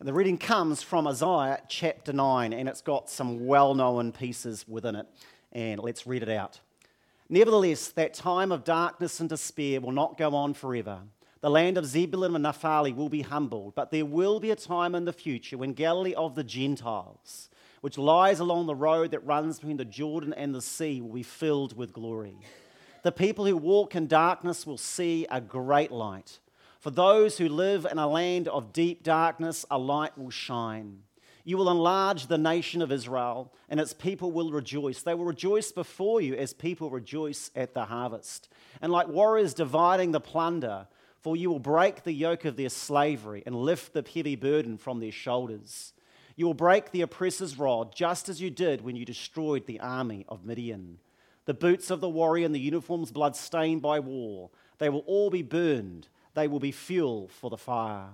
And the reading comes from Isaiah chapter 9, and it's got some well-known pieces within it. And let's read it out. Nevertheless, that time of darkness and despair will not go on forever. The land of Zebulun and Naphtali will be humbled, but there will be a time in the future when Galilee of the Gentiles, which lies along the road that runs between the Jordan and the sea, will be filled with glory. The people who walk in darkness will see a great light. For those who live in a land of deep darkness, a light will shine. You will enlarge the nation of Israel, and its people will rejoice. They will rejoice before you as people rejoice at the harvest, and like warriors dividing the plunder, for you will break the yoke of their slavery and lift the heavy burden from their shoulders. You will break the oppressor's rod, just as you did when you destroyed the army of Midian. The boots of the warrior and the uniforms blood-stained by war, they will all be burned. They will be fuel for the fire.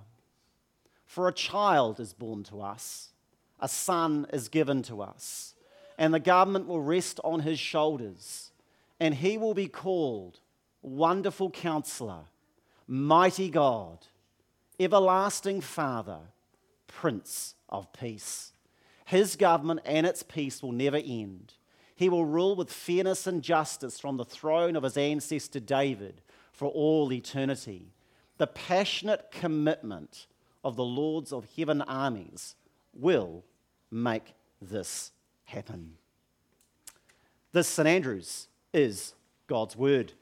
For a child is born to us, a son is given to us, and the government will rest on his shoulders, and he will be called Wonderful Counselor, Mighty God, Everlasting Father, Prince of Peace. His government and its peace will never end. He will rule with fairness and justice from the throne of his ancestor David for all eternity. The passionate commitment of the Lords of Heaven armies will make this happen. This, St Andrews, is God's Word.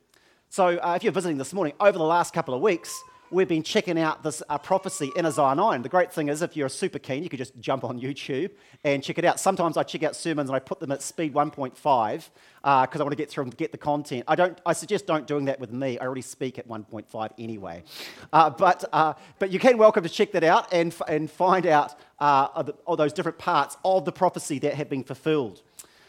So if you're visiting this morning, over the last couple of weeks, we've been checking out this prophecy in Isaiah 9. The great thing is, if you're super keen, you could just jump on YouTube and check it out. Sometimes I check out sermons and I put them at speed 1.5 because I want to get through and get the content. I suggest don't doing that with me. I already speak at 1.5 anyway. But you can welcome to check that out and find out all those different parts of the prophecy that have been fulfilled.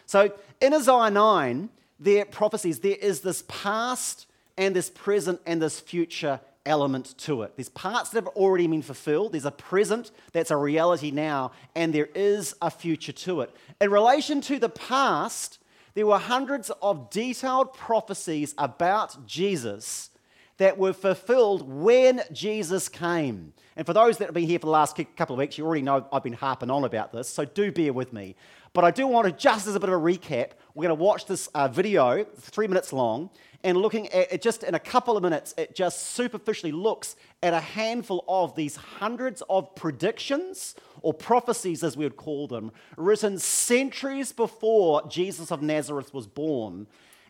So in Isaiah 9, their prophecies, there is this past and this present and this future element to it. There's parts that have already been fulfilled, there's a present that's a reality now, and there is a future to it. In relation to the past, there were hundreds of detailed prophecies about Jesus that were fulfilled when Jesus came. And for those that have been here for the last couple of weeks, you already know I've been harping on about this, so do bear with me. But I do want to, just as a bit of a recap, we're going to watch this video, 3 minutes long, and looking at it just in a couple of minutes, it just superficially looks at a handful of these hundreds of predictions, or prophecies as we would call them, written centuries before Jesus of Nazareth was born.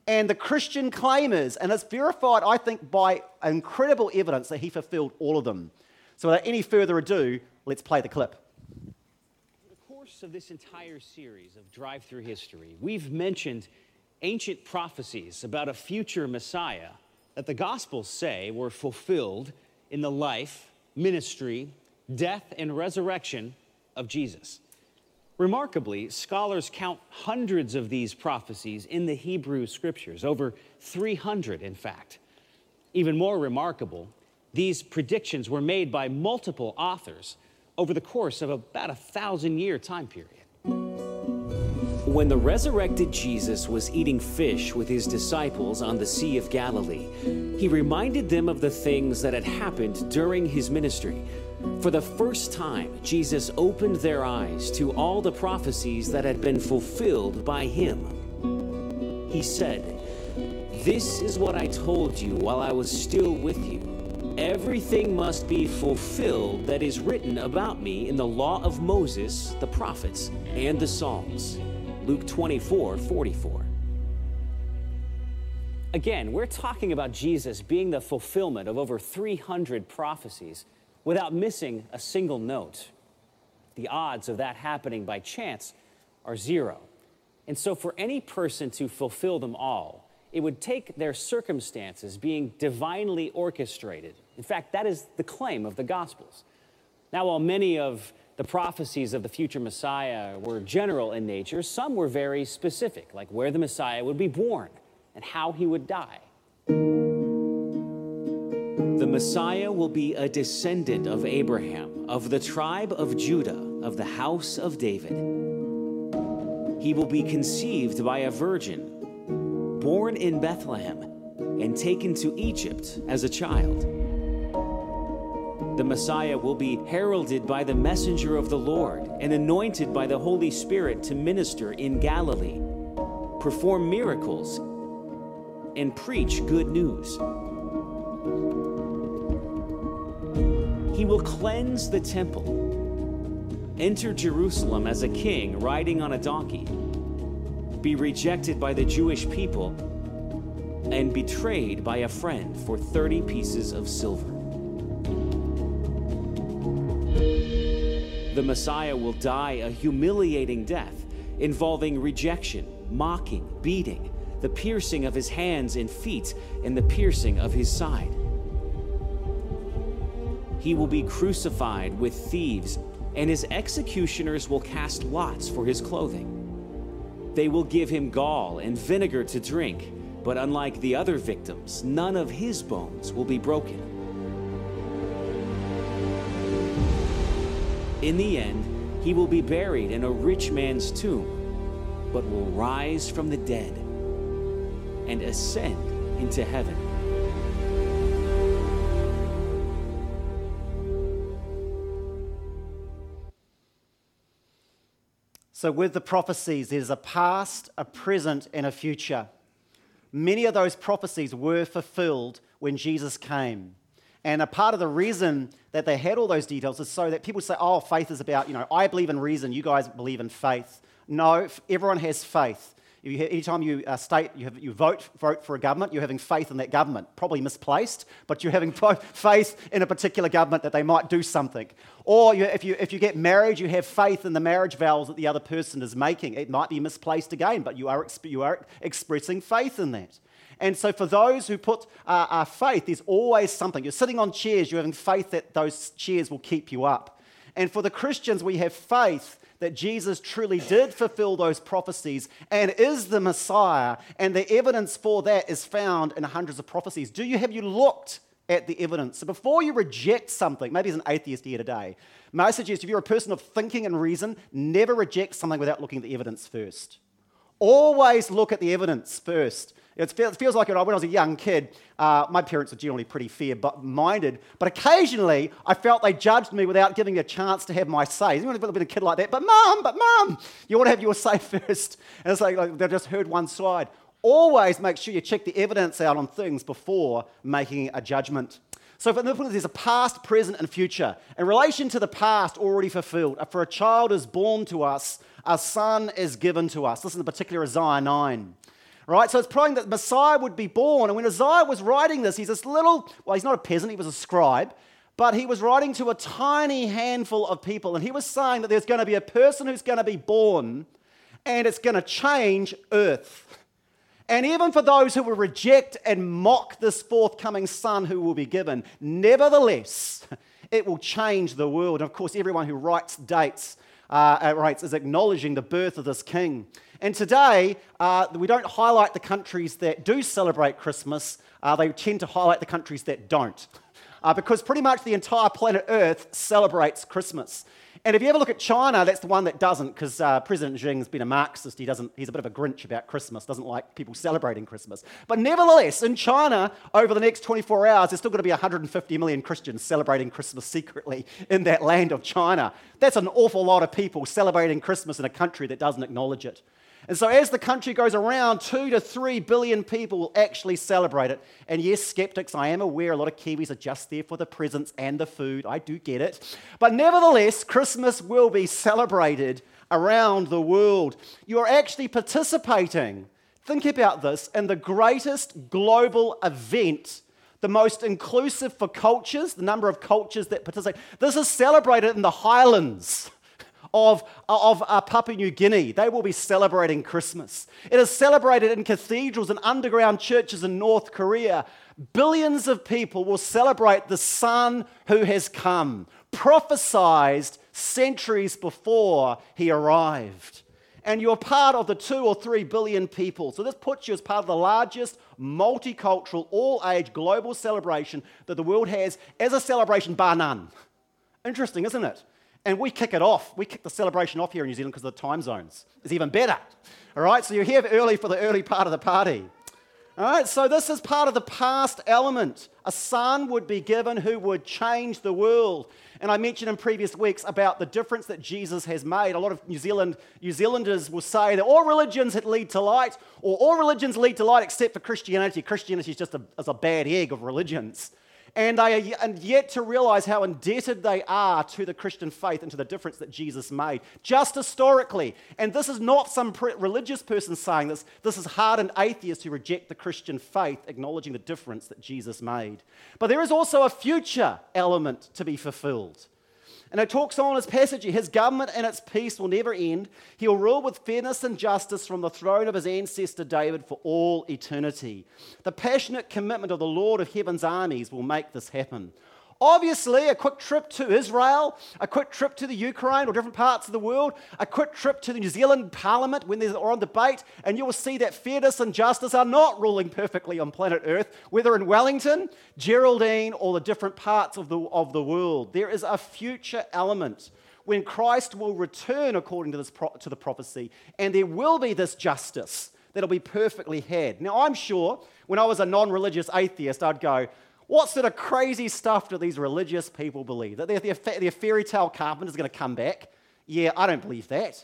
And the Christian claim is, and it's verified, I think, by incredible evidence that he fulfilled all of them. So without any further ado, let's play the clip. In the course of this entire series of Drive Thru History, we've mentioned ancient prophecies about a future Messiah that the Gospels say were fulfilled in the life, ministry, death, and resurrection of Jesus. Remarkably, scholars count hundreds of these prophecies in the Hebrew Scriptures, over 300 in fact. Even more remarkable, these predictions were made by multiple authors over the course of about a 1,000-year time period. When the resurrected Jesus was eating fish with his disciples on the Sea of Galilee, he reminded them of the things that had happened during his ministry. For the first time, Jesus opened their eyes to all the prophecies that had been fulfilled by him. He said, "This is what I told you while I was still with you. Everything must be fulfilled that is written about me in the law of Moses, the prophets, and the Psalms." Luke 24:44. Again, we're talking about Jesus being the fulfillment of over 300 prophecies, without missing a single note. The odds of that happening by chance are zero. And so for any person to fulfill them all, it would take their circumstances being divinely orchestrated. In fact, that is the claim of the Gospels. Now, while many of the prophecies of the future Messiah were general in nature, some were very specific, like where the Messiah would be born and how he would die. The Messiah will be a descendant of Abraham, of the tribe of Judah, of the house of David. He will be conceived by a virgin, born in Bethlehem, and taken to Egypt as a child. The Messiah will be heralded by the messenger of the Lord and anointed by the Holy Spirit to minister in Galilee, perform miracles, and preach good news. He will cleanse the temple, enter Jerusalem as a king riding on a donkey, be rejected by the Jewish people, and betrayed by a friend for 30 pieces of silver. The Messiah will die a humiliating death involving rejection, mocking, beating, the piercing of his hands and feet, and the piercing of his side. He will be crucified with thieves, and his executioners will cast lots for his clothing. They will give him gall and vinegar to drink, but unlike the other victims, none of his bones will be broken. In the end, he will be buried in a rich man's tomb, but will rise from the dead and ascend into heaven. So with the prophecies, there's a past, a present, and a future. Many of those prophecies were fulfilled when Jesus came. And a part of the reason that they had all those details is so that people say, oh, faith is about, I believe in reason, you guys believe in faith. No, everyone has faith. Anytime you vote for a government, you're having faith in that government. Probably misplaced, but you're having faith in a particular government that they might do something. Or if you get married, you have faith in the marriage vows that the other person is making. It might be misplaced again, but you are expressing faith in that. And so for those who put our faith, there's always something. You're sitting on chairs, you're having faith that those chairs will keep you up. And for the Christians, we have faith that Jesus truly did fulfill those prophecies and is the Messiah. And the evidence for that is found in hundreds of prophecies. Have you looked at the evidence? So before you reject something, maybe as an atheist here today, may I suggest if you're a person of thinking and reason, never reject something without looking at the evidence first. Always look at the evidence first. It feels like when I was a young kid, my parents were generally pretty fair-minded, but occasionally I felt they judged me without giving me a chance to have my say. Anyone ever been a kid like that? But mum, you want to have your say first. And it's like they just heard one side. Always make sure you check the evidence out on things before making a judgment. So there's a past, present, and future. In relation to the past, already fulfilled, for a child is born to us, a son is given to us. Listen in particular Isaiah 9. Right, so it's praying that Messiah would be born. And when Isaiah was writing this, he's this little, well, he's not a peasant, he was a scribe, but he was writing to a tiny handful of people. And he was saying that there's going to be a person who's going to be born and it's going to change earth. And even for those who will reject and mock this forthcoming son who will be given, nevertheless, it will change the world. And of course, everyone who writes is acknowledging the birth of this king. And today, we don't highlight the countries that do celebrate Christmas. They tend to highlight the countries that don't. Because pretty much the entire planet Earth celebrates Christmas. And if you ever look at China, that's the one that doesn't, because President Xing's been a Marxist. He's a bit of a Grinch about Christmas, doesn't like people celebrating Christmas. But nevertheless, in China, over the next 24 hours, there's still going to be 150 million Christians celebrating Christmas secretly in that land of China. That's an awful lot of people celebrating Christmas in a country that doesn't acknowledge it. And so as the country goes around, 2 to 3 billion people will actually celebrate it. And yes, skeptics, I am aware a lot of Kiwis are just there for the presents and the food. I do get it. But nevertheless, Christmas will be celebrated around the world. You're actually participating, think about this, in the greatest global event, the most inclusive for cultures, the number of cultures that participate. This is celebrated in the highlands of Papua New Guinea. They will be celebrating Christmas. It is celebrated in cathedrals and underground churches in North Korea. Billions of people will celebrate the Son who has come, prophesied centuries before he arrived. And you're part of the 2 or 3 billion people. So this puts you as part of the largest multicultural, all-age global celebration that the world has as a celebration bar none. Interesting, isn't it? And we kick it off. We kick the celebration off here in New Zealand because of the time zones. It's even better. All right, so you're here early for the early part of the party. All right, so this is part of the past element. A son would be given who would change the world. And I mentioned in previous weeks about the difference that Jesus has made. A lot of New Zealanders will say that all religions lead to light, or all religions lead to light except for Christianity. Christianity is just a bad egg of religions. And they are yet to realize how indebted they are to the Christian faith and to the difference that Jesus made, just historically. And this is not some religious person saying this. This is hardened atheists who reject the Christian faith, acknowledging the difference that Jesus made. But there is also a future element to be fulfilled. And it talks on his passage, his government and its peace will never end. He will rule with fairness and justice from the throne of his ancestor David for all eternity. The passionate commitment of the Lord of heaven's armies will make this happen. Obviously, a quick trip to Israel, a quick trip to the Ukraine or different parts of the world, a quick trip to the New Zealand Parliament when there's on debate, and you will see that fairness and justice are not ruling perfectly on planet Earth, whether in Wellington, Geraldine, or the different parts of the world. There is a future element when Christ will return according to this to the prophecy, and there will be this justice that'll be perfectly had. Now, I'm sure when I was a non-religious atheist, I'd go, what sort of crazy stuff do these religious people believe? That their fairy tale carpenter's going to come back? Yeah, I don't believe that.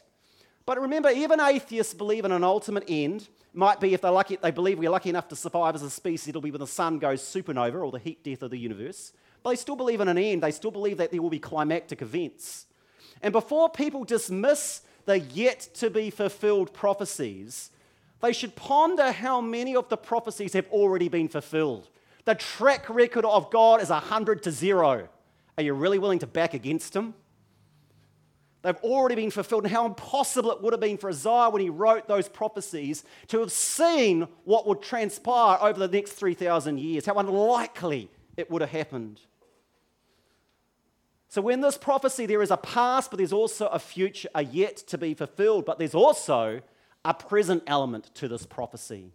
But remember, even atheists believe in an ultimate end. Might be if they're lucky, they believe we're lucky enough to survive as a species, it'll be when the sun goes supernova or the heat death of the universe. But they still believe in an end. They still believe that there will be climactic events. And before people dismiss the yet-to-be-fulfilled prophecies, they should ponder how many of the prophecies have already been fulfilled. The track record of God is 100-0. Are you really willing to back against him? They've already been fulfilled. And how impossible it would have been for Isaiah when he wrote those prophecies to have seen what would transpire over the next 3,000 years. How unlikely it would have happened. So when this prophecy, there is a past, but there's also a future, a yet to be fulfilled. But there's also a present element to this prophecy.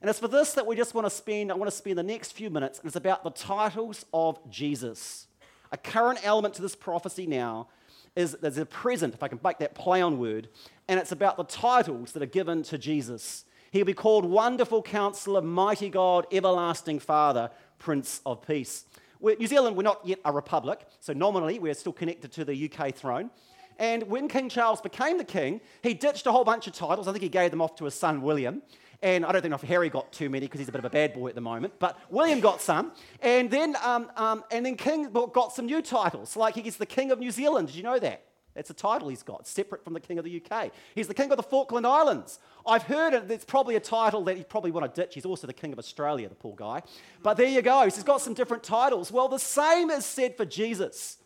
And it's for this that I want to spend the next few minutes, and it's about the titles of Jesus. A current element to this prophecy now is there's a present, if I can make that play on word, and it's about the titles that are given to Jesus. He'll be called Wonderful Counselor, Mighty God, Everlasting Father, Prince of Peace. New Zealand, we're not yet a republic, so nominally we're still connected to the UK throne. And when King Charles became the king, he ditched a whole bunch of titles. I think he gave them off to his son, William. And I don't think Harry got too many because he's a bit of a bad boy at the moment. But William got some. And then King got some new titles. Like he gets the King of New Zealand. Did you know that? That's a title he's got, separate from the King of the UK. He's the King of the Falkland Islands. I've heard it. It's probably a title that he'd probably want to ditch. He's also the King of Australia, the poor guy. But there you go. He's got some different titles. Well, the same is said for Jesus.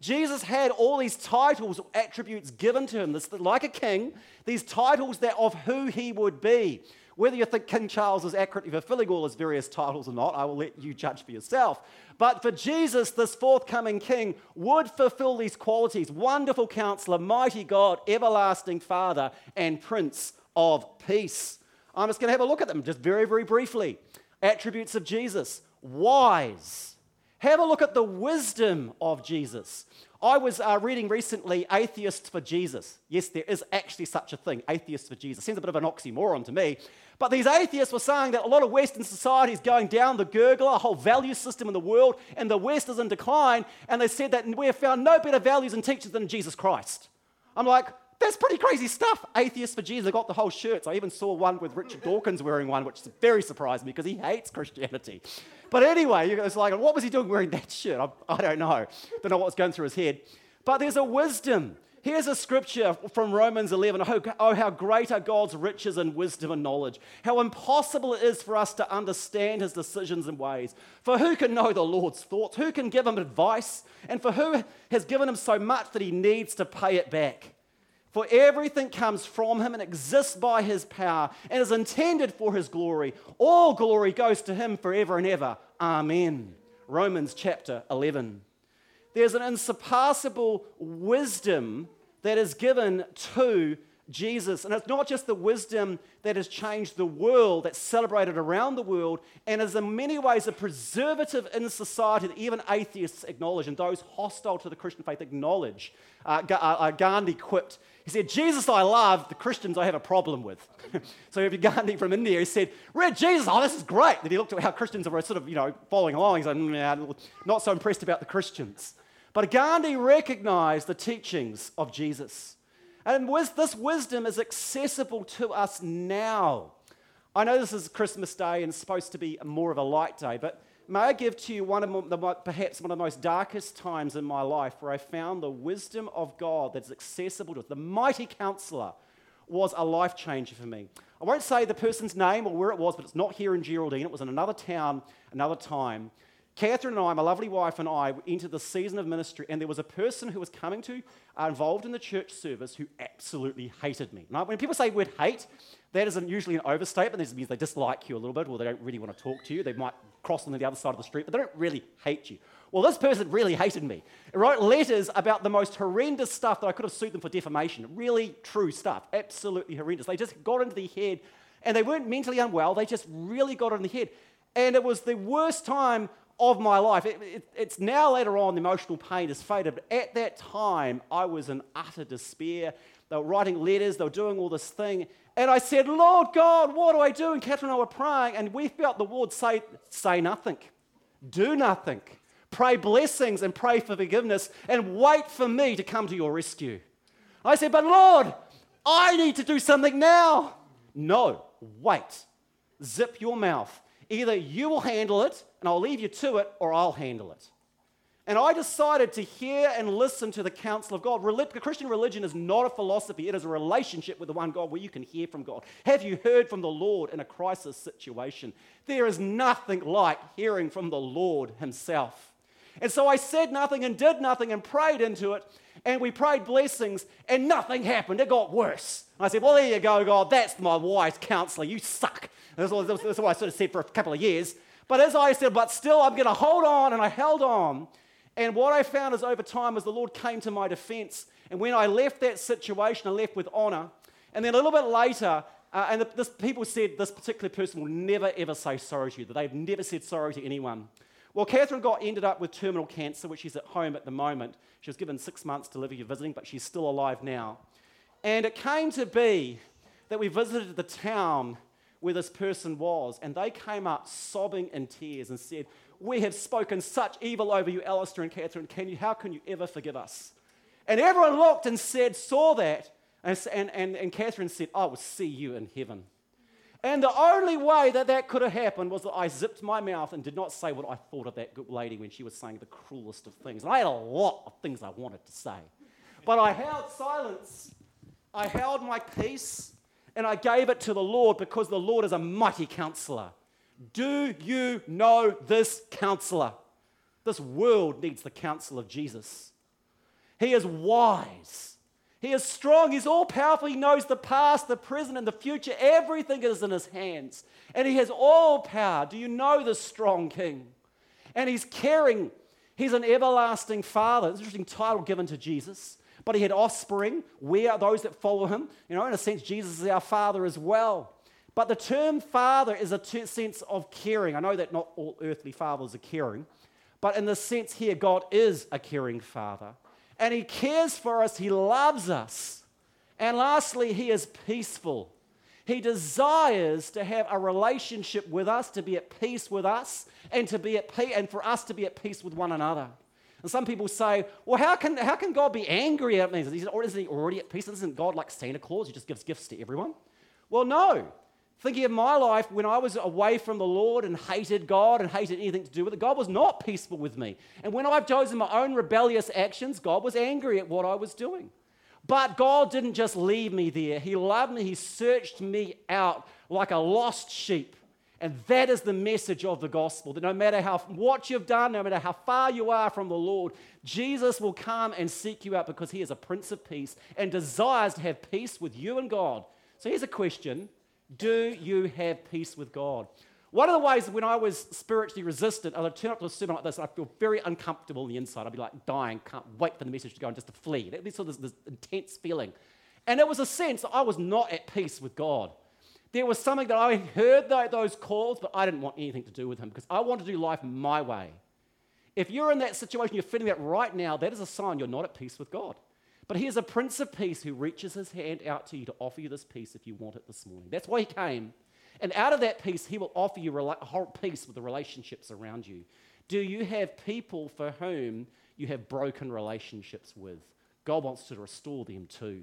Jesus had all these titles, attributes given to him, like a king, these titles that of who he would be. Whether you think King Charles is accurately fulfilling all his various titles or not, I will let you judge for yourself. But for Jesus, this forthcoming king would fulfill these qualities. Wonderful Counselor, Mighty God, Everlasting Father, and Prince of Peace. I'm just going to have a look at them just very, very briefly. Attributes of Jesus. Wise. Have a look at the wisdom of Jesus. I was reading recently Atheists for Jesus. Yes, there is actually such a thing, Atheists for Jesus. Seems a bit of an oxymoron to me. But these atheists were saying that a lot of Western society is going down the gurgler, a whole value system in the world, and the West is in decline, and they said that we have found no better values and teachers than Jesus Christ. I'm like, that's pretty crazy stuff. Atheists for Jesus, I got the whole shirts. I even saw one with Richard Dawkins wearing one, which very surprised me because he hates Christianity. But anyway, it's like, what was he doing wearing that shirt? I don't know. Don't know what was going through his head. But there's a wisdom. Here's a scripture from Romans 11. Oh, how great are God's riches in wisdom and knowledge. How impossible it is for us to understand his decisions and ways. For who can know the Lord's thoughts? Who can give him advice? And for who has given him so much that he needs to pay it back? For everything comes from him and exists by his power and is intended for his glory. All glory goes to him forever and ever. Amen. Romans chapter 11. There's an unsurpassable wisdom that is given to Jesus. And it's not just the wisdom that has changed the world, that's celebrated around the world, and is in many ways a preservative in society that even atheists acknowledge and those hostile to the Christian faith acknowledge. Gandhi quipped, he said, "Jesus I love, the Christians I have a problem with." So if you're Gandhi from India, he said, "Read Jesus, oh this is great." Then he looked at how Christians are sort of, following along. He's like, not so impressed about the Christians. But Gandhi recognized the teachings of Jesus. And this wisdom is accessible to us now. I know this is Christmas Day and it's supposed to be more of a light day, but may I give to you perhaps one of the most darkest times in my life where I found the wisdom of God that's accessible to us. The mighty counselor was a life changer for me. I won't say the person's name or where it was, but it's not here in Geraldine. It was in another town, another time. Catherine and I, my lovely wife and I, entered the season of ministry, and there was a person who was coming to, involved in the church service, who absolutely hated me. Now, when people say the word hate, that is usually an overstatement. This means they dislike you a little bit, or they don't really want to talk to you. They might cross onto the other side of the street, but they don't really hate you. Well, this person really hated me. It wrote letters about the most horrendous stuff that I could have sued them for defamation. Really true stuff, absolutely horrendous. They just got into their head, and they weren't mentally unwell. They just really got in the head, and it was the worst time of my life. It's now later on, the emotional pain has faded, but at that time, I was in utter despair. They were writing letters, they were doing all this thing, and I said, "Lord God, what do I do?" And Catherine and I were praying, and we felt the Lord say nothing, do nothing, pray blessings and pray for forgiveness, and wait for me to come to your rescue. I said, "But Lord, I need to do something now." "No, wait, zip your mouth. Either you will handle it, and I'll leave you to it, or I'll handle it." And I decided to hear and listen to the counsel of God. The Christian religion is not a philosophy. It is a relationship with the one God where you can hear from God. Have you heard from the Lord in a crisis situation? There is nothing like hearing from the Lord himself. And so I said nothing and did nothing and prayed into it, and we prayed blessings, and nothing happened. It got worse. And I said, "Well, there you go, God. That's my wise counselor. You suck." That's what I sort of said for a couple of years. But as I said, but still, I'm going to hold on, and I held on. And what I found is over time is the Lord came to my defense. And when I left that situation, I left with honor. And then a little bit later, people said this particular person will never, ever say sorry to you, that they've never said sorry to anyone. Well, Catherine ended up with terminal cancer, which she's at home at the moment. She was given 6 months to live here visiting, but she's still alive now. And it came to be that we visited the town where this person was, and they came up sobbing in tears and said, "We have spoken such evil over you, Alistair and Catherine. How can you ever forgive us?" And everyone looked and saw that, and Catherine said, "I will see you in heaven." And the only way that could have happened was that I zipped my mouth and did not say what I thought of that good lady when she was saying the cruelest of things. And I had a lot of things I wanted to say. But I held silence. I held my peace, and I gave it to the Lord, because the Lord is a mighty counselor. Do you know this counselor? This world needs the counsel of Jesus. He is wise. He is strong, he's all-powerful, he knows the past, the present, and the future. Everything is in his hands. And he has all power. Do you know this strong king? And he's caring. He's an everlasting father. It's an interesting title given to Jesus. But he had offspring. We are those that follow him. In a sense, Jesus is our father as well. But the term father is a sense of caring. I know that not all earthly fathers are caring. But in the sense here, God is a caring father. And he cares for us, he loves us. And lastly, he is peaceful. He desires to have a relationship with us, to be at peace with us, and for us to be at peace with one another. And some people say, "Well, how can God be angry at me? Isn't he already at peace? Isn't God like Santa Claus? He just gives gifts to everyone?" Well, no. Thinking of my life, when I was away from the Lord and hated God and hated anything to do with it, God was not peaceful with me. And when I've chosen my own rebellious actions, God was angry at what I was doing. But God didn't just leave me there. He loved me. He searched me out like a lost sheep. And that is the message of the gospel, that no matter what you've done, no matter how far you are from the Lord, Jesus will come and seek you out, because he is a Prince of Peace and desires to have peace with you and God. So here's a question. Do you have peace with God? One of the ways when I was spiritually resistant, I would turn up to a sermon like this and I'd feel very uncomfortable on the inside. I'd be like dying, can't wait for the message to go and just to flee. That'd be sort of this intense feeling. And it was a sense that I was not at peace with God. There was something that I heard those calls, but I didn't want anything to do with him because I want to do life my way. If you're in that situation, you're feeling that right now, that is a sign you're not at peace with God. But he is a Prince of Peace who reaches his hand out to you to offer you this peace if you want it this morning. That's why he came. And out of that peace, he will offer you peace with the relationships around you. Do you have people for whom you have broken relationships with? God wants to restore them too.